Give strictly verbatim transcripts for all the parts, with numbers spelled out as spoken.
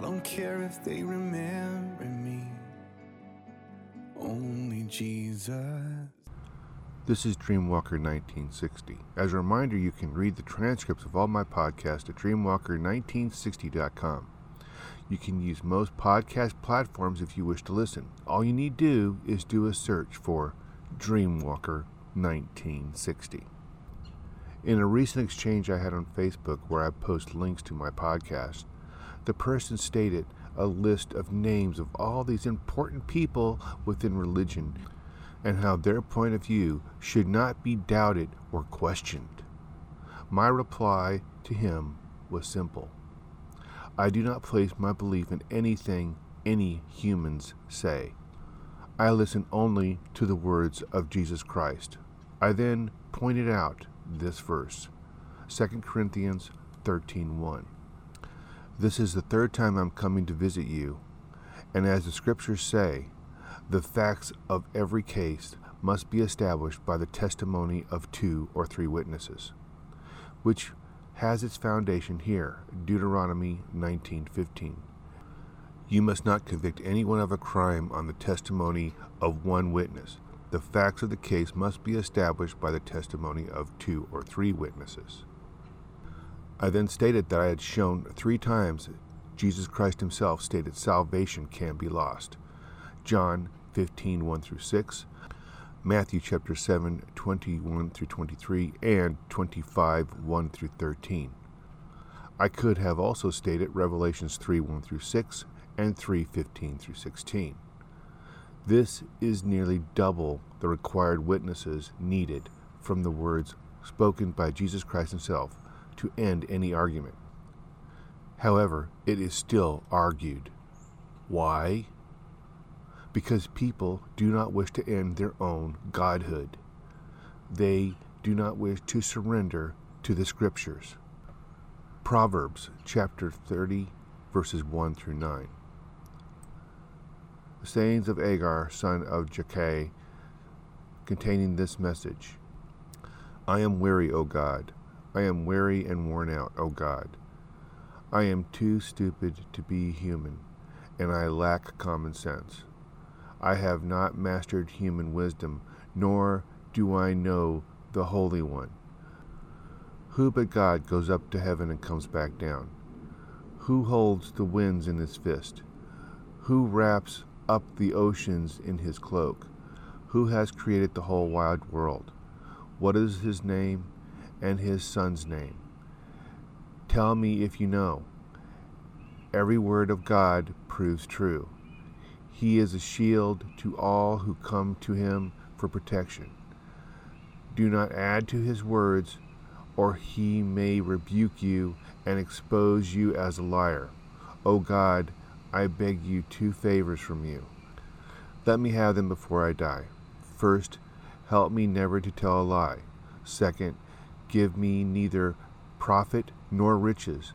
I don't care if they remember me, only Jesus. This is Dreamwalker nineteen sixty. As a reminder, you can read the transcripts of all my podcasts at dreamwalker nineteen sixty dot com. You can use most podcast platforms if you wish to listen. All you need to do is do a search for Dreamwalker nineteen sixty. In a recent exchange I had on Facebook where I post links to my podcast, the person stated a list of names of all these important people within religion and how their point of view should not be doubted or questioned. My reply to him was simple. I do not place my belief in anything any humans say. I listen only to the words of Jesus Christ. I then pointed out this verse, Second Corinthians thirteen one. This is the third time I'm coming to visit you, and as the scriptures say, the facts of every case must be established by the testimony of two or three witnesses, which has its foundation here, Deuteronomy nineteen fifteen. You must not convict anyone of a crime on the testimony of one witness. The facts of the case must be established by the testimony of two or three witnesses. I then stated that I had shown three times Jesus Christ himself stated salvation can be lost. John fifteen one through six, Matthew chapter seven, twenty-one through twenty-three, and twenty-five, one through thirteen. I could have also stated Revelations three, one through six, and three, fifteen through sixteen. This is nearly double the required witnesses needed from the words spoken by Jesus Christ himself to end any argument. However, it is still argued. Why? Because people do not wish to end their own godhood. They do not wish to surrender to the scriptures. Proverbs chapter thirty, verses one through nine. The sayings of Agar, son of Jakeh, containing this message. I am weary, O God. I am weary and worn out, O God. I am too stupid to be human, and I lack common sense. I have not mastered human wisdom, nor do I know the Holy One. Who but God goes up to heaven and comes back down? Who holds the winds in his fist? Who wraps up the oceans in his cloak? Who has created the whole wide world? What is his name and his son's name? Tell me if you know. Every word of God proves true. He is a shield to all who come to him for protection. Do not add to his words, or he may rebuke you and expose you as a liar. O God, I beg you two favors from you. Let me have them before I die. First, help me never to tell a lie. Second, give me neither profit nor riches.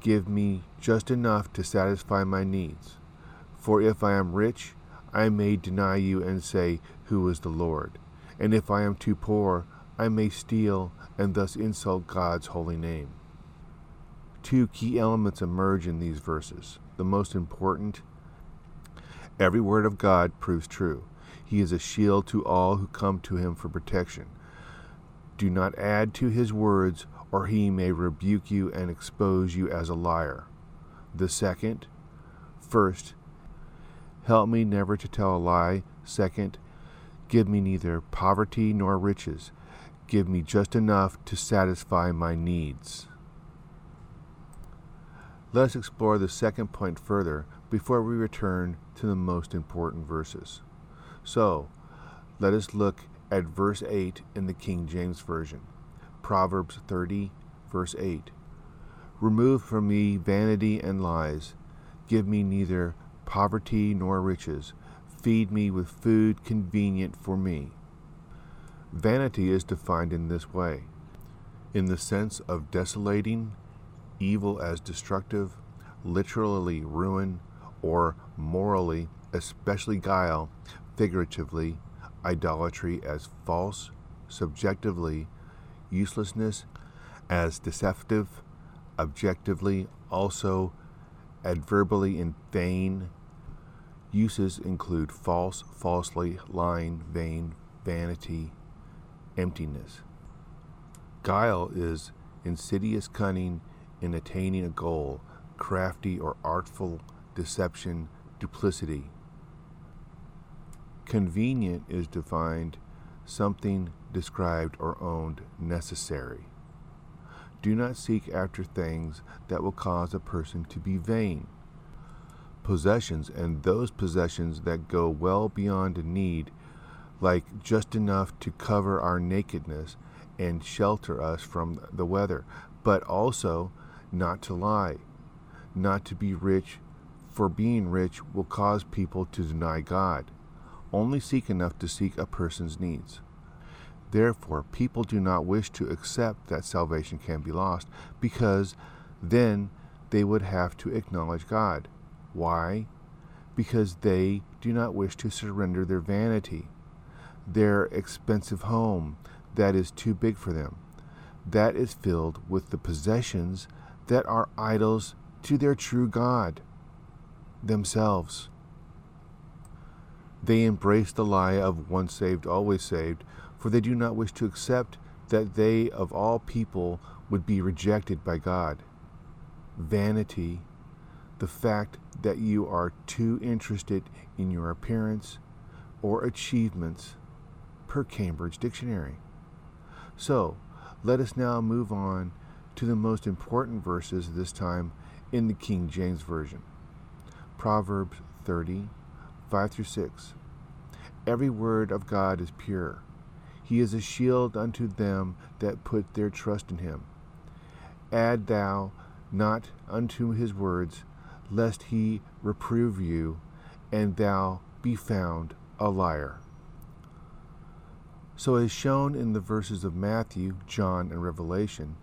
Give me just enough to satisfy my needs. For if I am rich, I may deny you and say, Who is the Lord? And if I am too poor, I may steal and thus insult God's holy name. Two key elements emerge in these verses. The most important, every word of God proves true. He is a shield to all who come to him for protection. Do not add to his words, or he may rebuke you and expose you as a liar. The second, first, help me never to tell a lie. Second, give me neither poverty nor riches. Give me just enough to satisfy my needs. Let us explore the second point further before we return to the most important verses. So, let us look at verse eight in the King James Version. Proverbs thirty, verse eight. Remove from me vanity and lies. Give me neither poverty nor riches. Feed me with food convenient for me. Vanity is defined in this way, in the sense of desolating, evil as destructive, literally ruin, or morally, especially guile, figuratively, idolatry as false, subjectively, uselessness as deceptive, objectively, also Adverbially in vain. Uses include false, falsely, lying, vain, vanity, emptiness. Guile is insidious cunning in attaining a goal, crafty or artful deception, duplicity. Convenient is defined something described or owned necessary. Do not seek after things that will cause a person to be vain. Possessions, and those possessions that go well beyond a need, like just enough to cover our nakedness and shelter us from the weather, but also not to lie. Not to be rich, for being rich will cause people to deny God. Only seek enough to seek a person's needs. Therefore, people do not wish to accept that salvation can be lost, because then they would have to acknowledge God. Why? Because they do not wish to surrender their vanity, their expensive home that is too big for them, that is filled with the possessions that are idols to their true God, themselves. They embrace the lie of once saved, always saved, for they do not wish to accept that they of all people would be rejected by God. Vanity, the fact that you are too interested in your appearance or achievements, per Cambridge Dictionary. So, let us now move on to the most important verses, this time in the King James Version. Proverbs thirty, five through six. Every word of God is pure. He is a shield unto them that put their trust in him. Add thou not unto his words, lest he reprove you, and thou be found a liar. So, as shown in the verses of Matthew, John, and Revelation,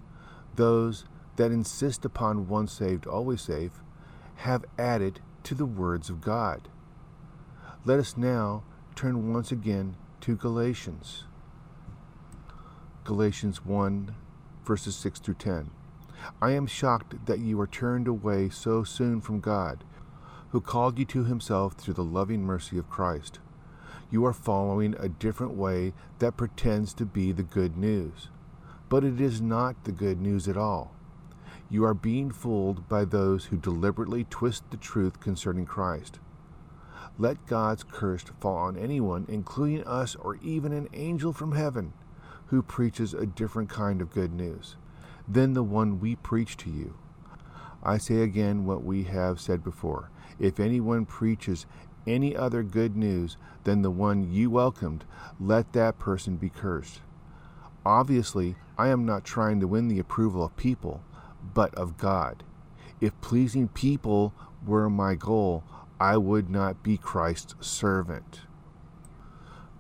those that insist upon once saved, always saved, have added to the words of God. Let us now turn once again to Galatians. Galatians one, verses six through ten. I am shocked that you are turned away so soon from God, who called you to himself through the loving mercy of Christ. You are following a different way that pretends to be the good news, but it is not the good news at all. You are being fooled by those who deliberately twist the truth concerning Christ. Let God's curse fall on anyone, including us or even an angel from heaven, who preaches a different kind of good news than the one we preach to you. I say again what we have said before. If anyone preaches any other good news than the one you welcomed, let that person be cursed. Obviously, I am not trying to win the approval of people, but of God. If pleasing people were my goal, I would not be Christ's servant.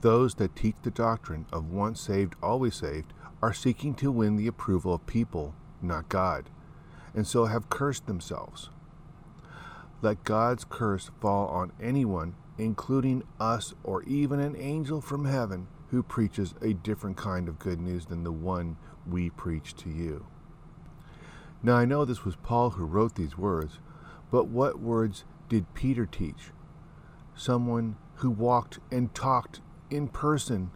Those that teach the doctrine of once saved, always saved, are seeking to win the approval of people, not God, and so have cursed themselves. Let God's curse fall on anyone, including us or even an angel from heaven, who preaches a different kind of good news than the one we preach to you. Now, I know this was Paul who wrote these words, but what words did Peter teach? Someone who walked and talked in person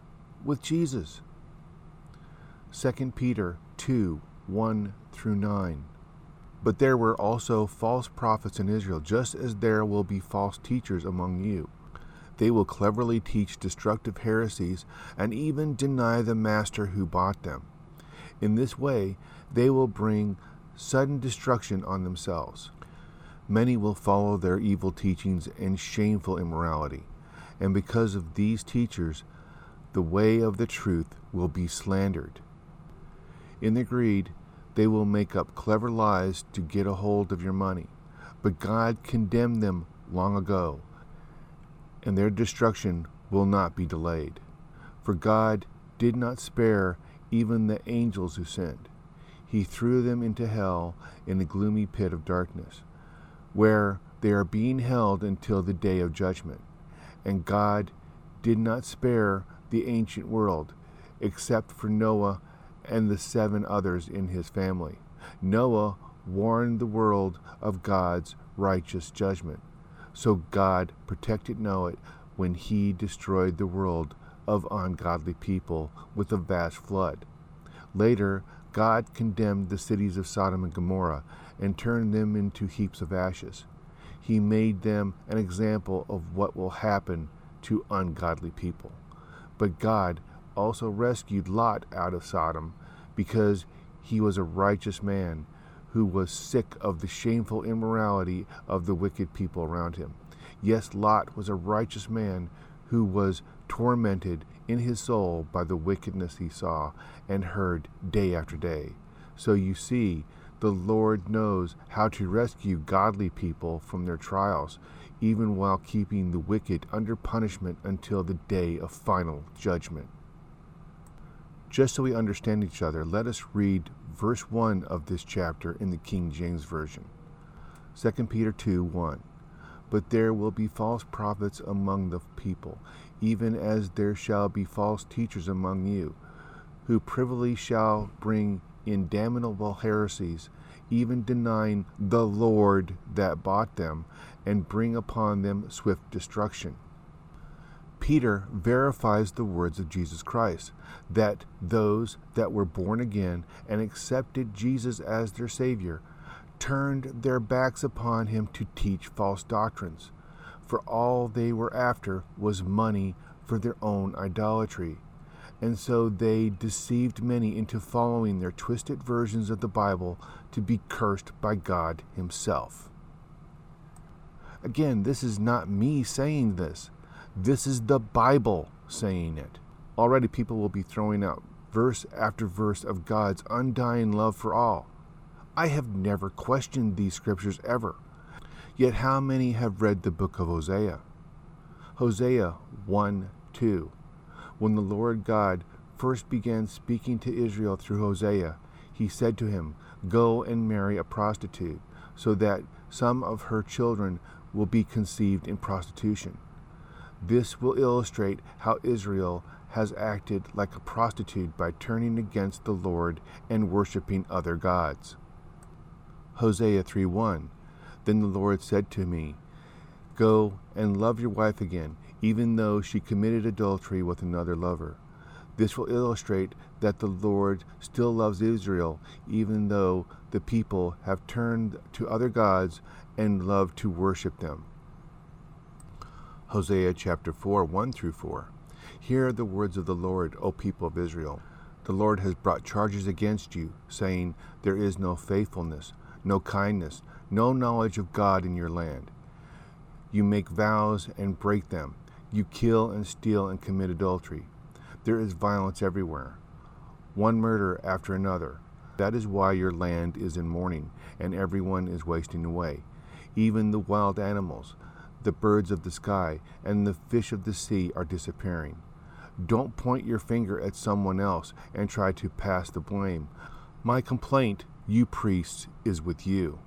with Jesus. Second Peter two, one through nine. But there were also false prophets in Israel, just as there will be false teachers among you. They will cleverly teach destructive heresies and even deny the master who bought them. In this way, they will bring sudden destruction on themselves. Many will follow their evil teachings and shameful immorality, and because of these teachers, the way of the truth will be slandered. In their greed, they will make up clever lies to get a hold of your money, but God condemned them long ago, and their destruction will not be delayed. For God did not spare even the angels who sinned. He threw them into hell in the gloomy pit of darkness, where they are being held until the day of judgment. And God did not spare the ancient world, except for Noah and the seven others in his family. Noah warned the world of God's righteous judgment. So God protected Noah when he destroyed the world of ungodly people with a vast flood. Later, God condemned the cities of Sodom and Gomorrah and turned them into heaps of ashes. He made them an example of what will happen to ungodly people. But God also rescued Lot out of Sodom because he was a righteous man who was sick of the shameful immorality of the wicked people around him. Yes, Lot was a righteous man who was tormented in his soul by the wickedness he saw and heard day after day. So you see, the Lord knows how to rescue godly people from their trials, even while keeping the wicked under punishment until the day of final judgment. Just so we understand each other, let us read verse one of this chapter in the King James Version. Second Peter two one. But there will be false prophets among the people, even as there shall be false teachers among you, who privily shall bring in damnable heresies, even denying the Lord that bought them, and bring upon them swift destruction. Peter verifies the words of Jesus Christ, that those that were born again and accepted Jesus as their Savior turned their backs upon him to teach false doctrines, for all they were after was money for their own idolatry. And so they deceived many into following their twisted versions of the Bible to be cursed by God himself. Again, this is not me saying this. This is the Bible saying it. Already people will be throwing out verse after verse of God's undying love for all. I have never questioned these scriptures ever. Yet how many have read the book of Hosea? Hosea one two. When the Lord God first began speaking to Israel through Hosea, he said to him, "Go and marry a prostitute, so that some of her children will be conceived in prostitution." This will illustrate how Israel has acted like a prostitute by turning against the Lord and worshiping other gods. Hosea three one. Then the Lord said to me, "Go and love your wife again, even though she committed adultery with another lover." This will illustrate that the Lord still loves Israel, even though the people have turned to other gods and love to worship them. Hosea chapter four, one through four. Hear the words of the Lord, O people of Israel. The Lord has brought charges against you, saying, "There is no faithfulness, no kindness, no knowledge of God in your land. You make vows and break them. You kill and steal and commit adultery. There is violence everywhere, one murder after another. That is why your land is in mourning, and everyone is wasting away, even the wild animals. The birds of the sky and the fish of the sea are disappearing." Don't point your finger at someone else and try to pass the blame. My complaint, you priests, is with you.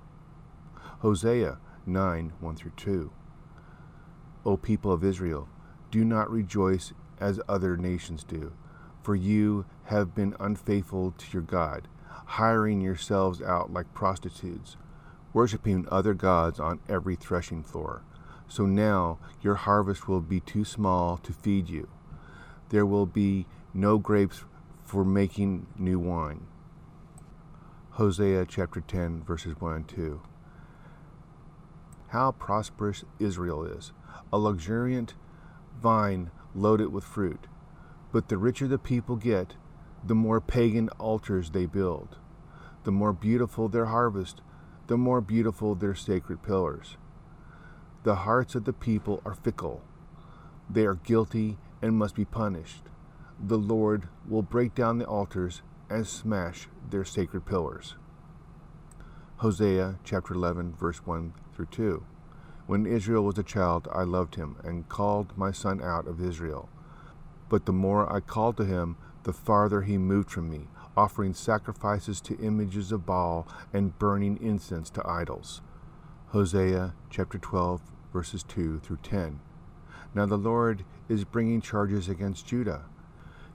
Hosea nine, one through two. O people of Israel, do not rejoice as other nations do, for you have been unfaithful to your God, hiring yourselves out like prostitutes, worshiping other gods on every threshing floor. So now your harvest will be too small to feed you. There will be no grapes for making new wine. Hosea chapter ten, verses one and two. How prosperous Israel is, a luxuriant vine loaded with fruit. But the richer the people get, the more pagan altars they build. The more beautiful their harvest, the more beautiful their sacred pillars. The hearts of the people are fickle. They are guilty and must be punished. The Lord will break down the altars and smash their sacred pillars. Hosea chapter eleven, verse one through two. When Israel was a child, I loved him and called my son out of Israel. But the more I called to him, the farther he moved from me, offering sacrifices to images of Baal and burning incense to idols. Hosea chapter twelve, verses two through ten. Now the Lord is bringing charges against Judah.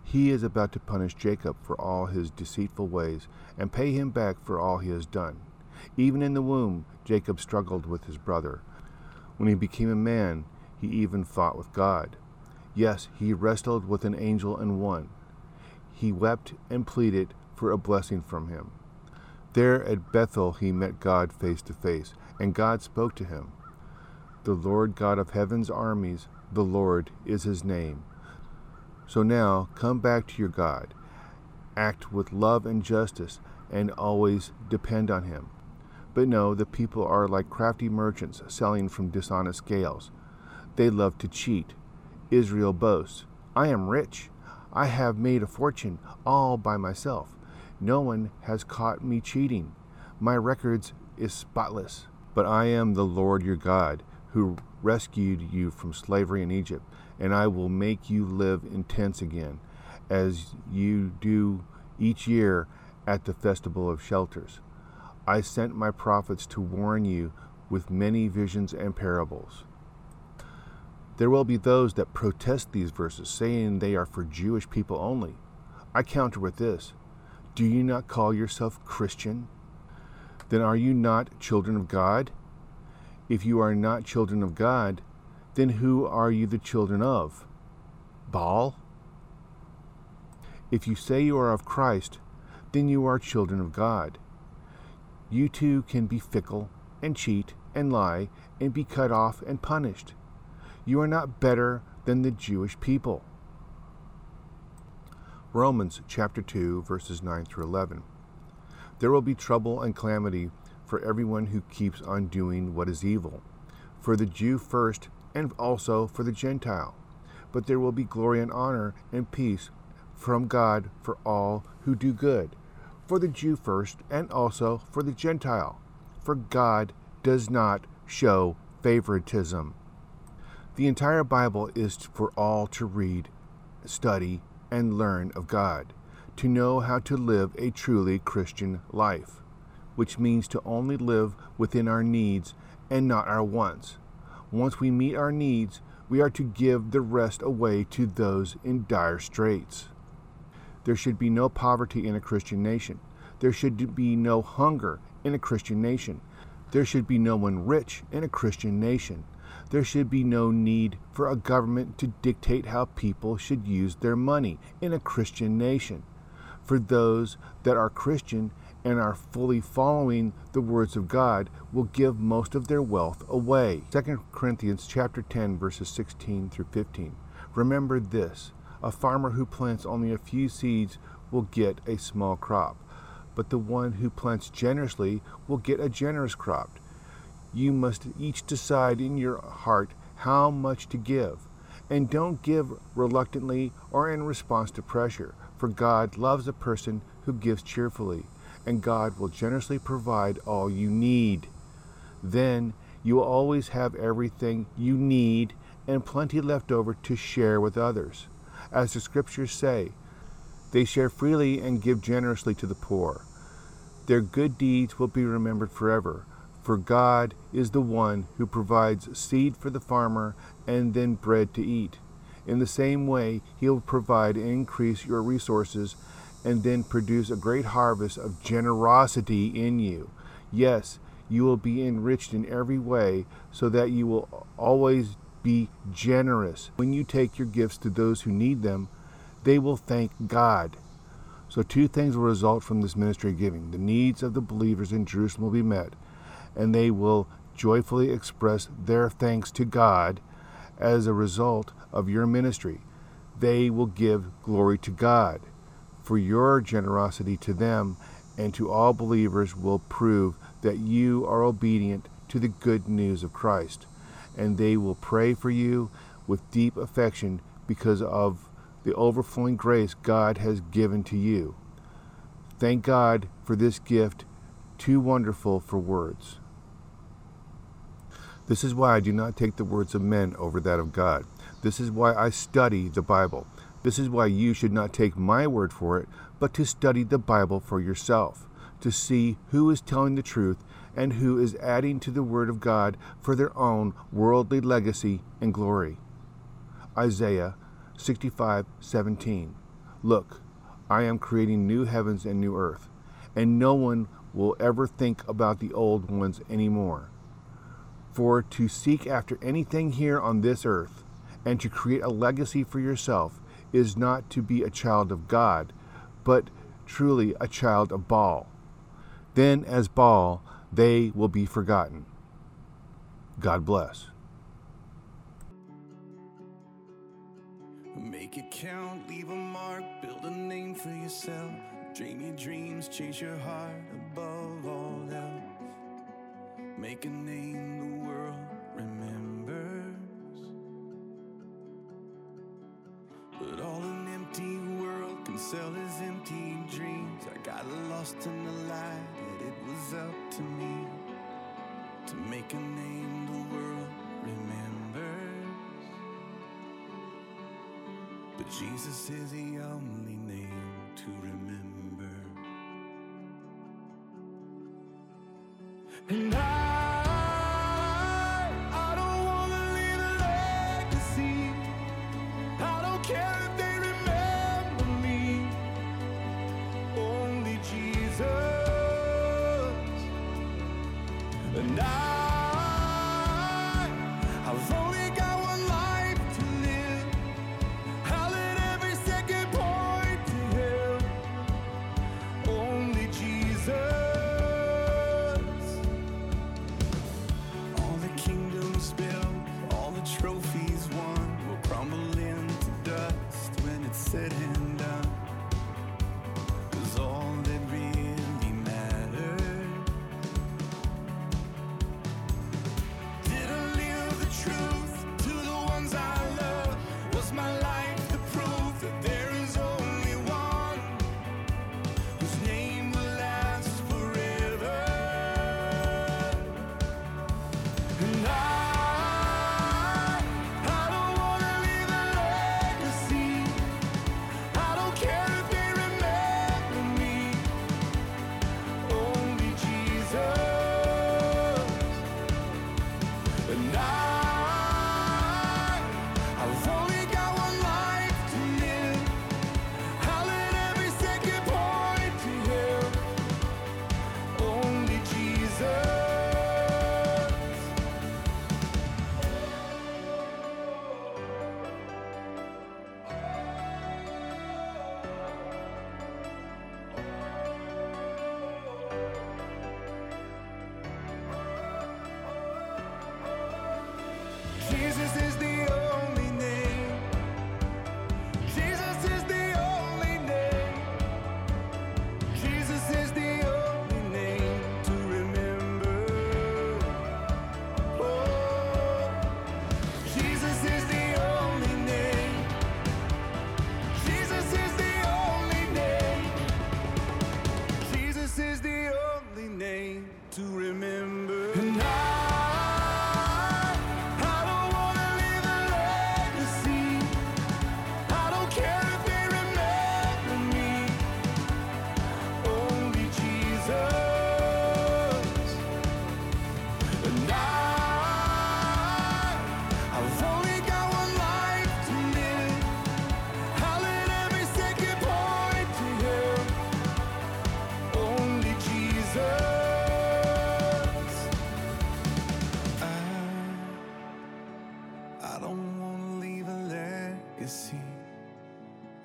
He is about to punish Jacob for all his deceitful ways and pay him back for all he has done. Even in the womb, Jacob struggled with his brother. When he became a man, he even fought with God. Yes, he wrestled with an angel and won. He wept and pleaded for a blessing from him. There at Bethel he met God face to face, and God spoke to him. The Lord God of heaven's armies, the Lord is his name. So now come back to your God. Act with love and justice, and always depend on him. But no, the people are like crafty merchants selling from dishonest scales. They love to cheat. Israel boasts, I am rich. I have made a fortune all by myself. No one has caught me cheating. My records is spotless. But I am the Lord your God, who rescued you from slavery in Egypt, and I will make you live in tents again, as you do each year at the Festival of Shelters. I sent my prophets to warn you with many visions and parables. There will be those that protest these verses, saying they are for Jewish people only. I counter with this. Do you not call yourself Christian? Then are you not children of God? If you are not children of God, then who are you the children of? Baal? If you say you are of Christ, then you are children of God. You too can be fickle and cheat and lie and be cut off and punished. You are not better than the Jewish people. Romans chapter two, verses nine through eleven. There will be trouble and calamity for everyone who keeps on doing what is evil, for the Jew first and also for the Gentile. But there will be glory and honor and peace from God for all who do good, for the Jew first and also for the Gentile. For God does not show favoritism. The entire Bible is for all to read, study, and learn of God, to know how to live a truly Christian life, which means to only live within our needs and not our wants. Once we meet our needs, we are to give the rest away to those in dire straits. There should be no poverty in a Christian nation. There should be no hunger in a Christian nation. There should be no one rich in a Christian nation. There should be no need for a government to dictate how people should use their money in a Christian nation. For those that are Christian and are fully following the words of God will give most of their wealth away. Second Corinthians chapter ten, verses sixteen through fifteen. Remember this, a farmer who plants only a few seeds will get a small crop, but the one who plants generously will get a generous crop. You must each decide in your heart how much to give, and don't give reluctantly or in response to pressure, for God loves a person who gives cheerfully, and God will generously provide all you need. Then you will always have everything you need and plenty left over to share with others. As the scriptures say, they share freely and give generously to the poor. Their good deeds will be remembered forever. For God is the one who provides seed for the farmer and then bread to eat. In the same way, he will provide and increase your resources and then produce a great harvest of generosity in you. Yes, you will be enriched in every way so that you will always be generous. When you take your gifts to those who need them, they will thank God. So two things will result from this ministry of giving. The needs of the believers in Jerusalem will be met, and they will joyfully express their thanks to God as a result of your ministry. They will give glory to God, for your generosity to them and to all believers will prove that you are obedient to the good news of Christ, and they will pray for you with deep affection because of the overflowing grace God has given to you. Thank God for this gift, too wonderful for words. This is why I do not take the words of men over that of God. This is why I study the Bible. This is why you should not take my word for it, but to study the Bible for yourself, to see who is telling the truth and who is adding to the word of God for their own worldly legacy and glory. Isaiah sixty-five seventeen. Look, I am creating new heavens and new earth, and no one will ever think about the old ones anymore. For to seek after anything here on this earth and to create a legacy for yourself is not to be a child of God, but truly a child of Baal. Then as Baal, they will be forgotten. God bless. Make it count, leave a mark, build a name for yourself. Dream your dreams, chase your heart above all else. Make a name the world remembers. But all an empty world can sell is empty dreams. I got lost in the lie that it was up to me to make a name the world remembers. But Jesus is the only name to remember. And I, I don't want to leave a legacy. I don't care if they remember me. Only Jesus. And I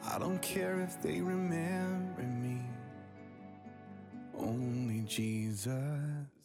I don't care if they remember me, only Jesus.